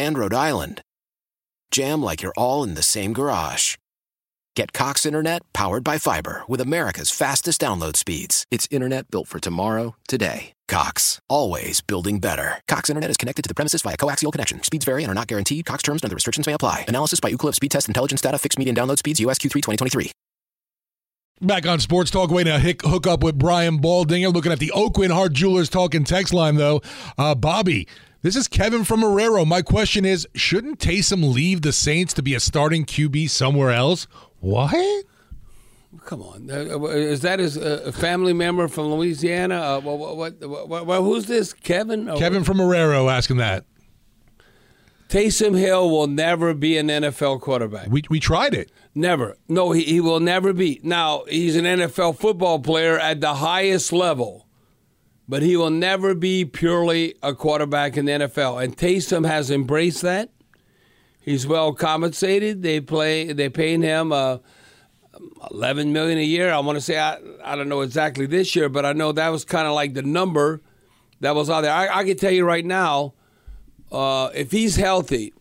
and Rhode Island jam like you're all in the same garage. Get Cox Internet powered by fiber with America's fastest download speeds. It's internet built for tomorrow, today. Cox, always building better. Cox Internet is connected to the premises via coaxial connection. Speeds vary and are not guaranteed. Cox terms and other restrictions may apply. Analysis by Ookla speed test intelligence data. Fixed median download speeds. US Q3 2023. Back on Sports Talk, way to hook up with Brian Baldinger. Looking at the Oakland Hard Jewelers talking text line, though. Bobby, this is Kevin from Marrero. My question is, shouldn't Taysom leave the Saints to be a starting QB somewhere else? What? Come on. Is that his family member from Louisiana? Who's this, Kevin? Kevin from Marrero asking that. Taysom Hill will never be an NFL quarterback. We tried it. Never. No, he will never be. Now, he's an NFL football player at the highest level, but he will never be purely a quarterback in the NFL. And Taysom has embraced that. He's well compensated. They're paying him $11 million a year. I want to say, I don't know exactly this year, but I know that was kind of like the number that was out there. I can tell you right now, if he's healthy,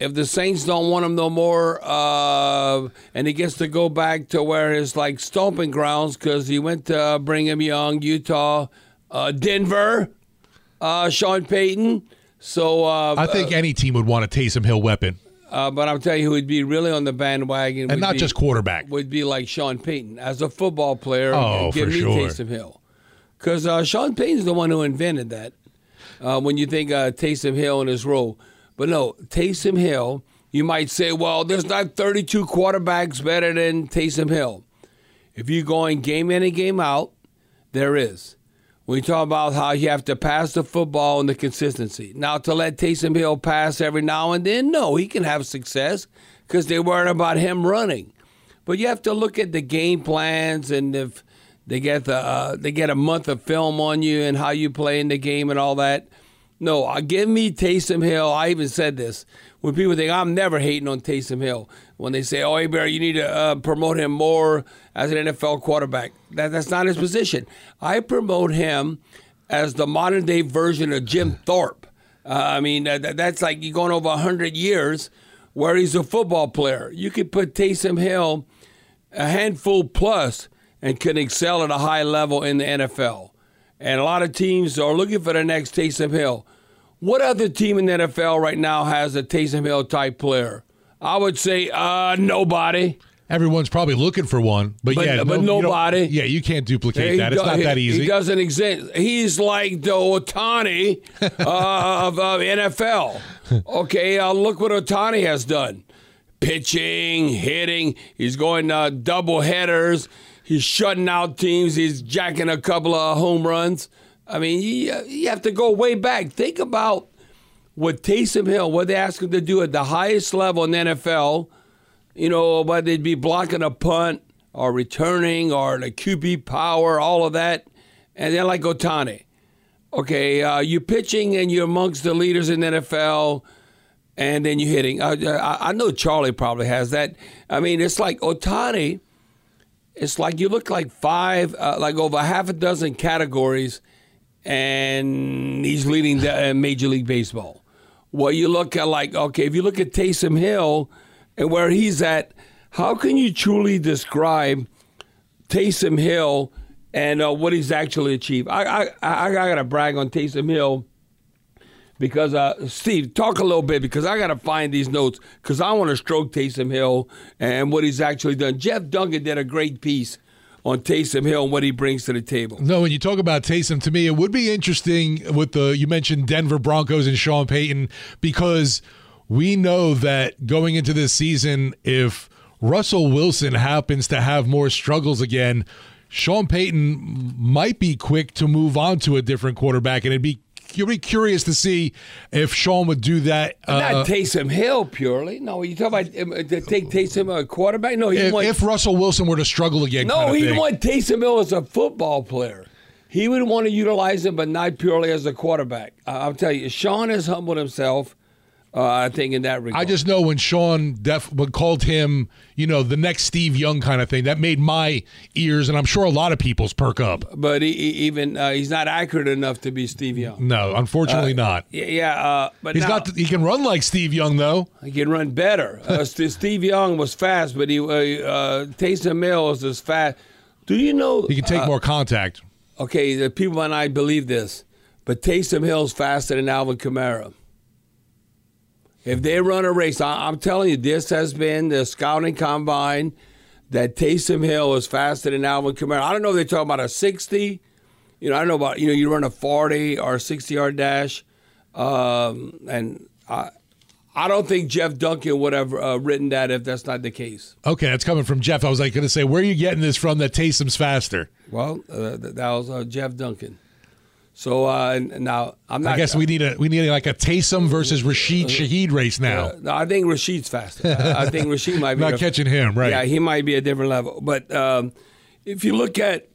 if the Saints don't want him no more, and he gets to go back to where his like stomping grounds, because he went to Brigham Young, Utah, Denver, Sean Payton. So I think any team would want a Taysom Hill weapon. But I'll tell you who would be really on the bandwagon, and not just quarterback, would be like Sean Payton as a football player. Oh, give for me sure, Taysom Hill, because Sean Payton's the one who invented that. When you think Taysom Hill in his role. But no, Taysom Hill, you might say, well, there's not 32 quarterbacks better than Taysom Hill. If you're going game in and game out, there is. We talk about how you have to pass the football and the consistency. Now, to let Taysom Hill pass every now and then, no, he can have success because they weren't about him running. But you have to look at the game plans, and if they get a month of film on you and how you play in the game and all that. No, give me Taysom Hill. I even said this. When people think, I'm never hating on Taysom Hill. When they say, oh, hey, Bear, you need to promote him more as an NFL quarterback. That's not his position. I promote him as the modern-day version of Jim Thorpe. That's like you're going over 100 years where he's a football player. You could put Taysom Hill a handful plus and can excel at a high level in the NFL. And a lot of teams are looking for the next Taysom Hill. What other team in the NFL right now has a Taysom Hill-type player? I would say nobody. Everyone's probably looking for one, but nobody. You can't duplicate that. It's not that easy. He doesn't exist. He's like the Ohtani of NFL. Okay, look what Ohtani has done. Pitching, hitting. He's going double headers. He's shutting out teams. He's jacking a couple of home runs. I mean, you have to go way back. Think about what Taysom Hill, what they ask him to do at the highest level in the NFL, whether they'd be blocking a punt or returning or the QB power, all of that. And then like Ohtani. Okay, you're pitching and you're amongst the leaders in the NFL, and then you're hitting. I know Charlie probably has that. I mean, it's like Ohtani. It's like you look like over half a dozen categories, and he's leading the Major League Baseball. Well, you look at if you look at Taysom Hill and where he's at, how can you truly describe Taysom Hill and what he's actually achieved? I got to brag on Taysom Hill because, Steve, talk a little bit because I got to find these notes because I want to stroke Taysom Hill and what he's actually done. Jeff Duncan did a great piece on Taysom Hill and what he brings to the table. No, when you talk about Taysom, to me, it would be interesting you mentioned Denver Broncos and Sean Payton because we know that going into this season, if Russell Wilson happens to have more struggles again, Sean Payton might be quick to move on to a different quarterback, and it'd be be curious to see if Sean would do that. Not Taysom Hill purely. No, you talking about take Taysom a quarterback? No, if Russell Wilson were to struggle again. No, he'd want Taysom Hill as a football player. He would want to utilize him, but not purely as a quarterback. I'll tell you, Sean has humbled himself. I think in that regard. I just know when Sean called him, the next Steve Young kind of thing, that made my ears, and I'm sure a lot of people's, perk up. But he's not accurate enough to be Steve Young. No, unfortunately not. Yeah, but he's not. He can run like Steve Young, though. He can run better. Steve Young was fast, but Taysom Hill is as fast. Do you know? He can take more contact. Okay, the people and I believe this, but Taysom Hill's faster than Alvin Kamara. If they run a race, I'm telling you, this has been the scouting combine that Taysom Hill is faster than Alvin Kamara. I don't know if they're talking about a 60. I don't know about, you run a 40 or a 60-yard dash. And I don't think Jeff Duncan would have written that if that's not the case. Okay, that's coming from Jeff. I was going to say, where are you getting this from that Taysom's faster? Well, that was Jeff Duncan. So now I'm not. I guess we need like a Taysom versus Rashid Shaheed race now. No, I think Rashid's faster. I think Rashid might be not catching him, right? Yeah, he might be a different level. But if you look at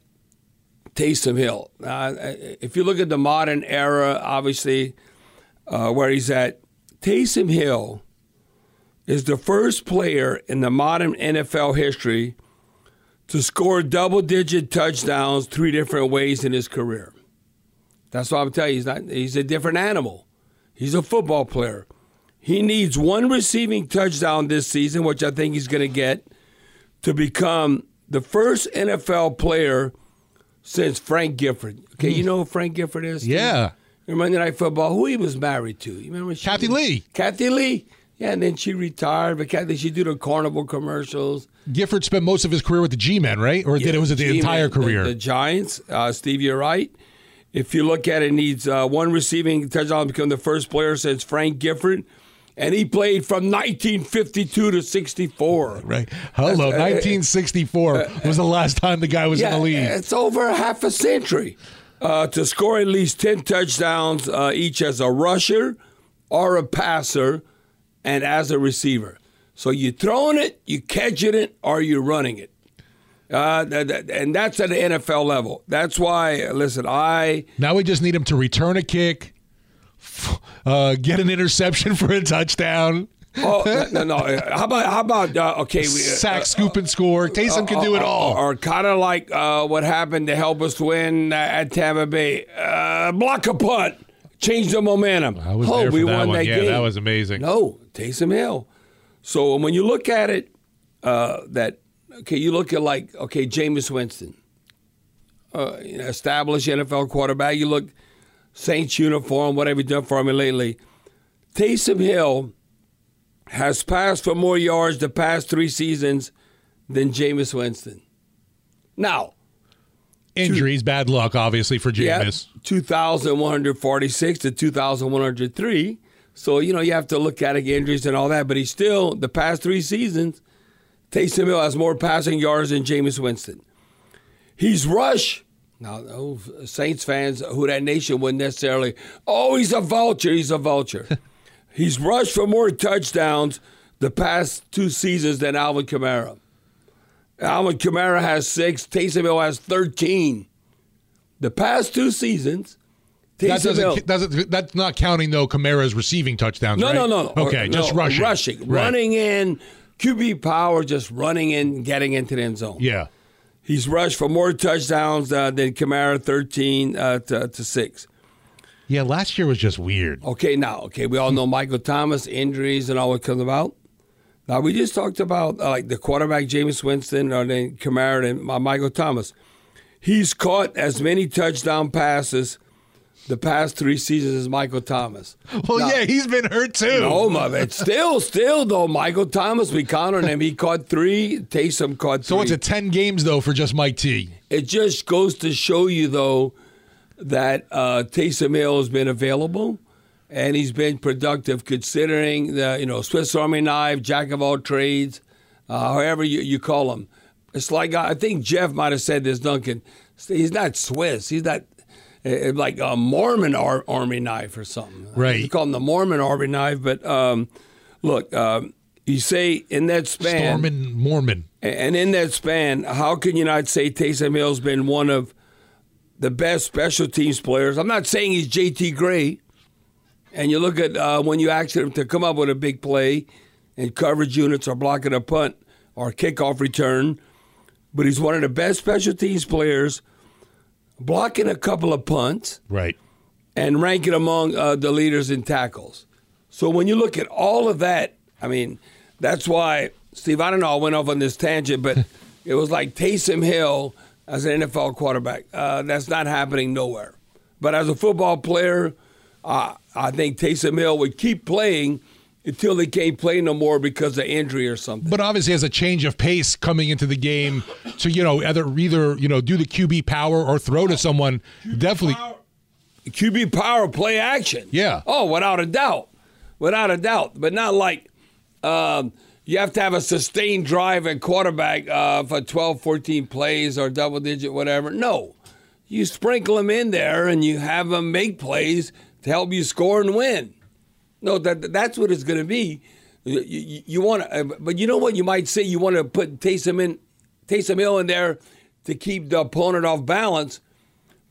Taysom Hill, if you look at the modern era, obviously where he's at, Taysom Hill is the first player in the modern NFL history to score double-digit touchdowns three different ways in his career. That's why I'm telling you, he's a different animal. He's a football player. He needs one receiving touchdown this season, which I think he's going to get, to become the first NFL player since Frank Gifford. Okay, you know who Frank Gifford is? Yeah. You Monday Night Football, who he was married to. You remember? Kathy Lee. Kathy Lee. Yeah, and then she retired, but Kathy, she did the Carnival commercials. Gifford spent most of his career with the G-Men, right? Or was it the entire career? The Giants. Steve, you're right. If you look at it, needs one receiving touchdown to become the first player since Frank Gifford. And he played from 1952 to 64. Right. Hello, 1964 was the last time the guy was in the league. It's over half a century to score at least 10 touchdowns each as a rusher or a passer and as a receiver. So you're throwing it, you're catching it, or you're running it. And that's at the NFL level. That's why, listen, now we just need him to return a kick, get an interception for a touchdown. Oh, no. How about sack, scoop, and score. Taysom can do it all. Or kind of like what happened to help us win at Tampa Bay. Block a punt. Change the momentum. I was there for that one. Yeah, that was amazing. No, Taysom Hill. So when you look at it, you look at Jameis Winston, established NFL quarterback. You look, Saints uniform, whatever you've done for me lately. Taysom Hill has passed for more yards the past three seasons than Jameis Winston. Now, injuries, bad luck, obviously, for Jameis. Yeah, 2,146 to 2,103. So, you have to look at injuries and all that. But he's still, the past three seasons, Taysom Hill has more passing yards than Jameis Winston. He's rushed. Now, Saints fans, who that nation wouldn't necessarily, he's a vulture. He's a vulture. He's rushed for more touchdowns the past two seasons than Alvin Kamara. Alvin Kamara has 6. Taysom Hill has 13. The past two seasons, that's not counting, though, Kamara's receiving touchdowns, right? No. Okay, rushing. Rushing, right. Running in. QB power, just running in, getting into the end zone. Yeah. He's rushed for more touchdowns than Kamara, 13 to 6. Yeah, last year was just weird. Okay, we all know Michael Thomas, injuries and all what comes about. Now, we just talked about the quarterback, Jameis Winston, or then Kamara and Michael Thomas. He's caught as many touchdown passes the past three seasons is Michael Thomas. Well, now, he's been hurt too. No, my man. Still though, Michael Thomas, we counted him. He caught 3. Taysom caught 3. So it's 10 games though for just Mike T. It just goes to show you though that Taysom Hill has been available and he's been productive considering the Swiss Army knife, jack of all trades, however you call him. It's like I think Jeff might have said this, Duncan. He's not Swiss. He's not. like a Mormon army knife or something. Right. You call them the Mormon army knife, but look, you say in that span. Stormin' Mormon. And in that span, how can you not say Taysom Hill's been one of the best special teams players? I'm not saying he's JT Gray. And you look at when you ask him to come up with a big play and coverage units or blocking a punt or kickoff return, but he's one of the best special teams players, blocking a couple of punts, right, and ranking among the leaders in tackles. So when you look at all of that, I mean, that's why, Steve, I don't know, I went off on this tangent, but it was like Taysom Hill as an NFL quarterback. That's not happening nowhere. But as a football player, I think Taysom Hill would keep playing until they can't play no more because of injury or something. But obviously as a change of pace coming into the game to, you know, either you know, do the QB power or throw to someone, QB power play action. Yeah. Oh, without a doubt. Without a doubt. But not like you have to have a sustained drive at quarterback for 12, 14 plays or double-digit whatever. No. You sprinkle them in there and you have them make plays to help you score and win. No, that's what it's going to be. You want to, but you know what? You might say you want to put Taysom Hill in there to keep the opponent off balance.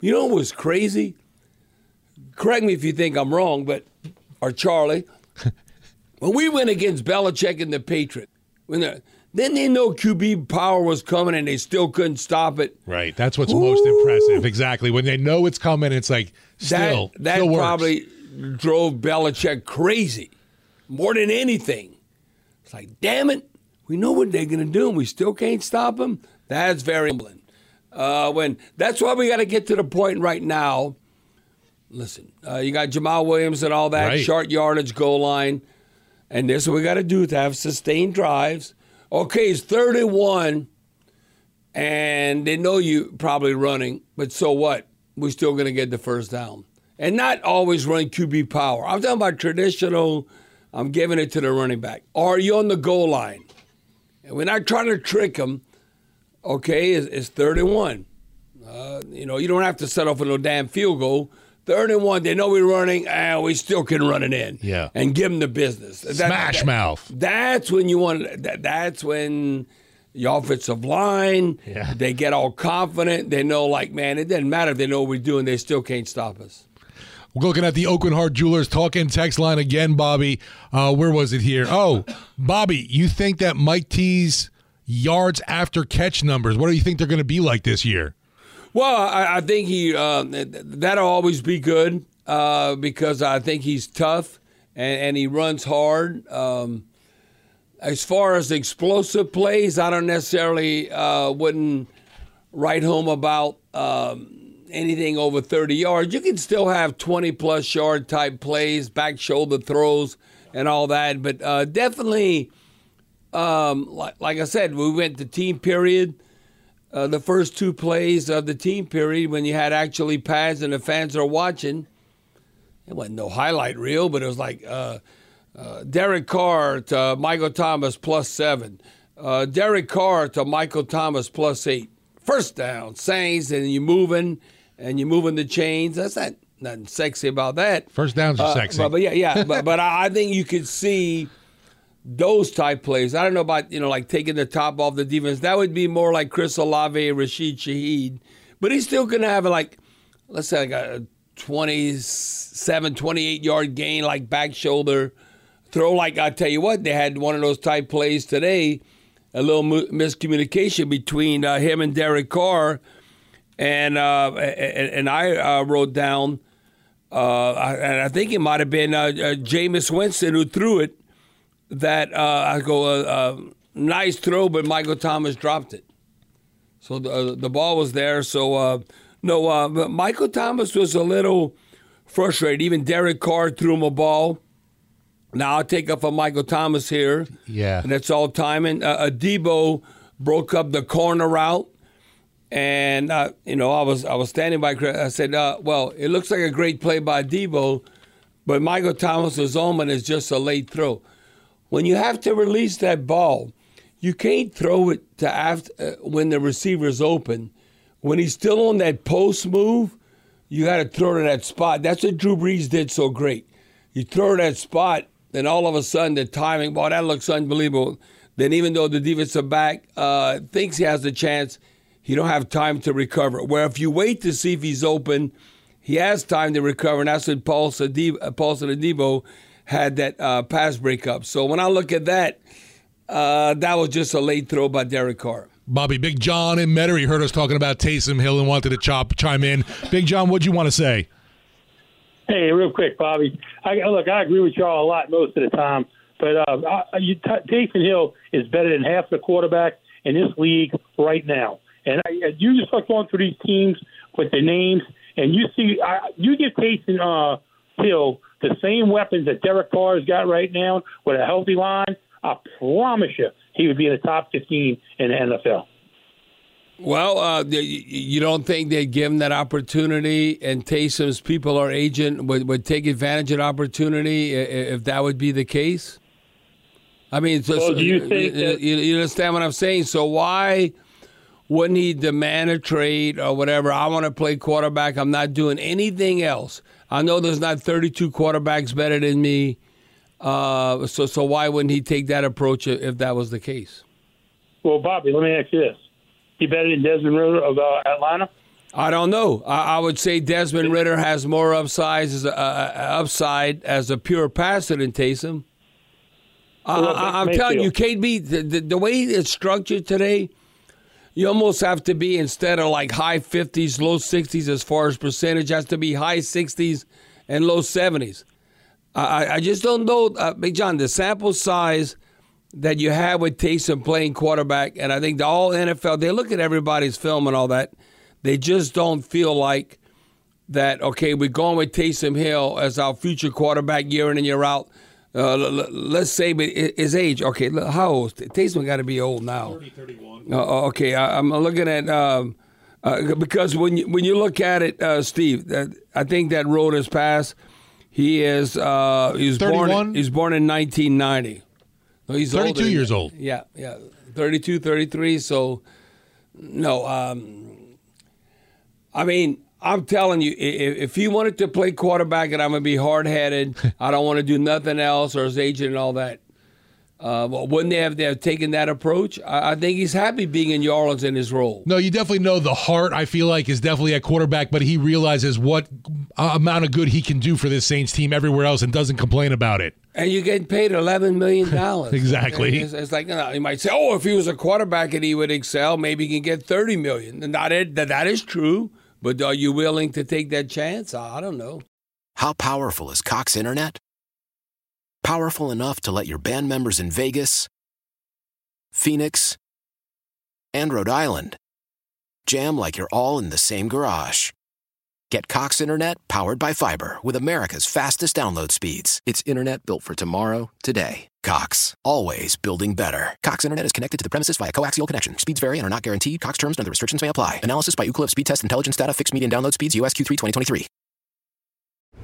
You know what was crazy? Correct me if you think I'm wrong, but or Charlie, when we went against Belichick and the Patriots, then they know QB power was coming and they still couldn't stop it. Right, that's what's most impressive. Exactly, when they know it's coming, it's like still that still works. Probably drove Belichick crazy more than anything. It's like, damn it, we know what they're going to do, and we still can't stop them. That's very humbling. That's why we got to get to the point right now. Listen, you got Jamal Williams and all that, right. Short yardage, goal line, and this is what we got to do to have sustained drives. Okay, it's 31, and they know you probably running, but so what? We're still going to get the first down. And not always run QB power. I'm talking about traditional, I'm giving it to the running back. Are you on the goal line? And we're not trying to trick them. Okay, it's 31. You don't have to set off with no damn field goal. 31, they know we're running, and we still can run it in. Yeah. And give them the business. Smash mouth. That's when you want. That's when the offensive line, yeah. They get all confident. They know, like, man, it doesn't matter if they know what we're doing. They still can't stop us. We're looking at the Oakland Hard Jewelers talk-in text line again, Bobby. Where was it here? Oh, Bobby, you think that Mike T's yards after catch numbers, what do you think they're going to be like this year? Well, I think he that'll always be good because I think he's tough and he runs hard. As far as explosive plays, I don't necessarily wouldn't write home about anything over 30 yards. You can still have 20-plus yard type plays, back shoulder throws, and all that. But definitely, like I said, we went to team period. The first two plays of the team period, when you had actually pads and the fans are watching, it wasn't no highlight reel, but it was like Derek Carr to Michael Thomas +7. Derek Carr to Michael Thomas +8. First down, Saints, and you're moving the chains. That's nothing sexy about that. First downs are sexy. But yeah. but I think you could see those type plays. I don't know about, like taking the top off the defense. That would be more like Chris Olave, Rashid Shaheed. But he's still going to have, like, let's say like a 27, 28-yard gain, like back shoulder throw. Like, I tell you what, they had one of those type plays today, a little miscommunication between him and Derek Carr. And I wrote down, and I think it might have been Jameis Winston who threw it, that I go, nice throw, but Michael Thomas dropped it. So the ball was there. So, no, Michael Thomas was a little frustrated. Even Derek Carr threw him a ball. Now I'll take up for Michael Thomas here. Yeah. And that's all timing. Adebo broke up the corner route. And, I was standing by. I said, well, it looks like a great play by Adebo, but Michael Thomas's omen is just a late throw. When you have to release that ball, you can't throw it to after when the receiver's open. When he's still on that post move, you got to throw to that spot. That's what Drew Brees did so great. You throw to that spot, then all of a sudden the timing, boy, that looks unbelievable. Then even though the defensive back thinks he has a chance, he don't have time to recover. Where if you wait to see if he's open, he has time to recover, and that's what Paulson Adebo had that pass breakup. So when I look at that, that was just a late throw by Derek Carr. Bobby, Big John and Metairie heard us talking about Taysom Hill and wanted to chime in. Big John, what'd you want to say? Hey, real quick, Bobby. I agree with y'all a lot most of the time, but Taysom Hill is better than half the quarterback in this league right now. And you just start going through these teams with the names, and you see you give Taysom Hill the same weapons that Derek Carr has got right now with a healthy line. I promise you, he would be in the top 15 in the NFL. Well, you don't think they'd give him that opportunity, and Taysom's people or agent would take advantage of the opportunity if that would be the case? I mean, do you think you understand what I'm saying? So why wouldn't he demand a trade or whatever? I want to play quarterback. I'm not doing anything else. I know there's not 32 quarterbacks better than me. So why wouldn't he take that approach if that was the case? Well, Bobby, let me ask you this. He better than Desmond Ritter of Atlanta? I don't know. I would say Desmond Ritter has more upside as a pure passer than Taysom. I'm telling you, KB, the way it's structured today, you almost have to be, instead of like high 50s, low 60s as far as percentage, has to be high 60s and low 70s. I just don't know, Big John, the sample size that you have with Taysom playing quarterback, and I think the all NFL, they look at everybody's film and all that. They just don't feel like that, okay, we're going with Taysom Hill as our future quarterback year in and year out. Let's say his age. Okay, how old? Taysom got to be old now. 30, 31. Okay, I'm looking at because when you look at it, Steve, I think that road is passed. He was born in 1990. No, he's 32 older. Years old. Yeah, 32, 33. So, no, I mean, I'm telling you, if he wanted to play quarterback and I'm going to be hard-headed, I don't want to do nothing else, or his agent and all that, wouldn't they have taken that approach? I think he's happy being in New Orleans in his role. No, you definitely know the heart, I feel like, is definitely at quarterback, but he realizes what amount of good he can do for this Saints team everywhere else and doesn't complain about it. And you're getting paid $11 million. Exactly. It's like, you know, you might say, oh, if he was a quarterback and he would excel, maybe he can get $30 million. That is true, but are you willing to take that chance? I don't know. How powerful is Cox Internet? Powerful enough to let your band members in Vegas, Phoenix, and Rhode Island jam like you're all in the same garage. Get Cox Internet powered by fiber with America's fastest download speeds. It's internet built for tomorrow, today. Cox, always building better. Cox Internet is connected to the premises via coaxial connection. Speeds vary and are not guaranteed. Cox terms and other restrictions may apply. Analysis by Ookla speed test intelligence data. Fixed median download speeds. US Q3 2023.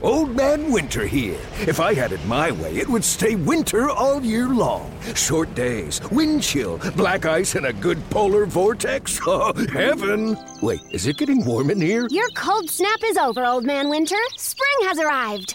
Old Man Winter here. If I had it my way, it would stay winter all year long. Short days, wind chill, black ice, and a good polar vortex. Oh, heaven. Wait, is it getting warm in here? Your cold snap is over, Old Man Winter. Spring has arrived.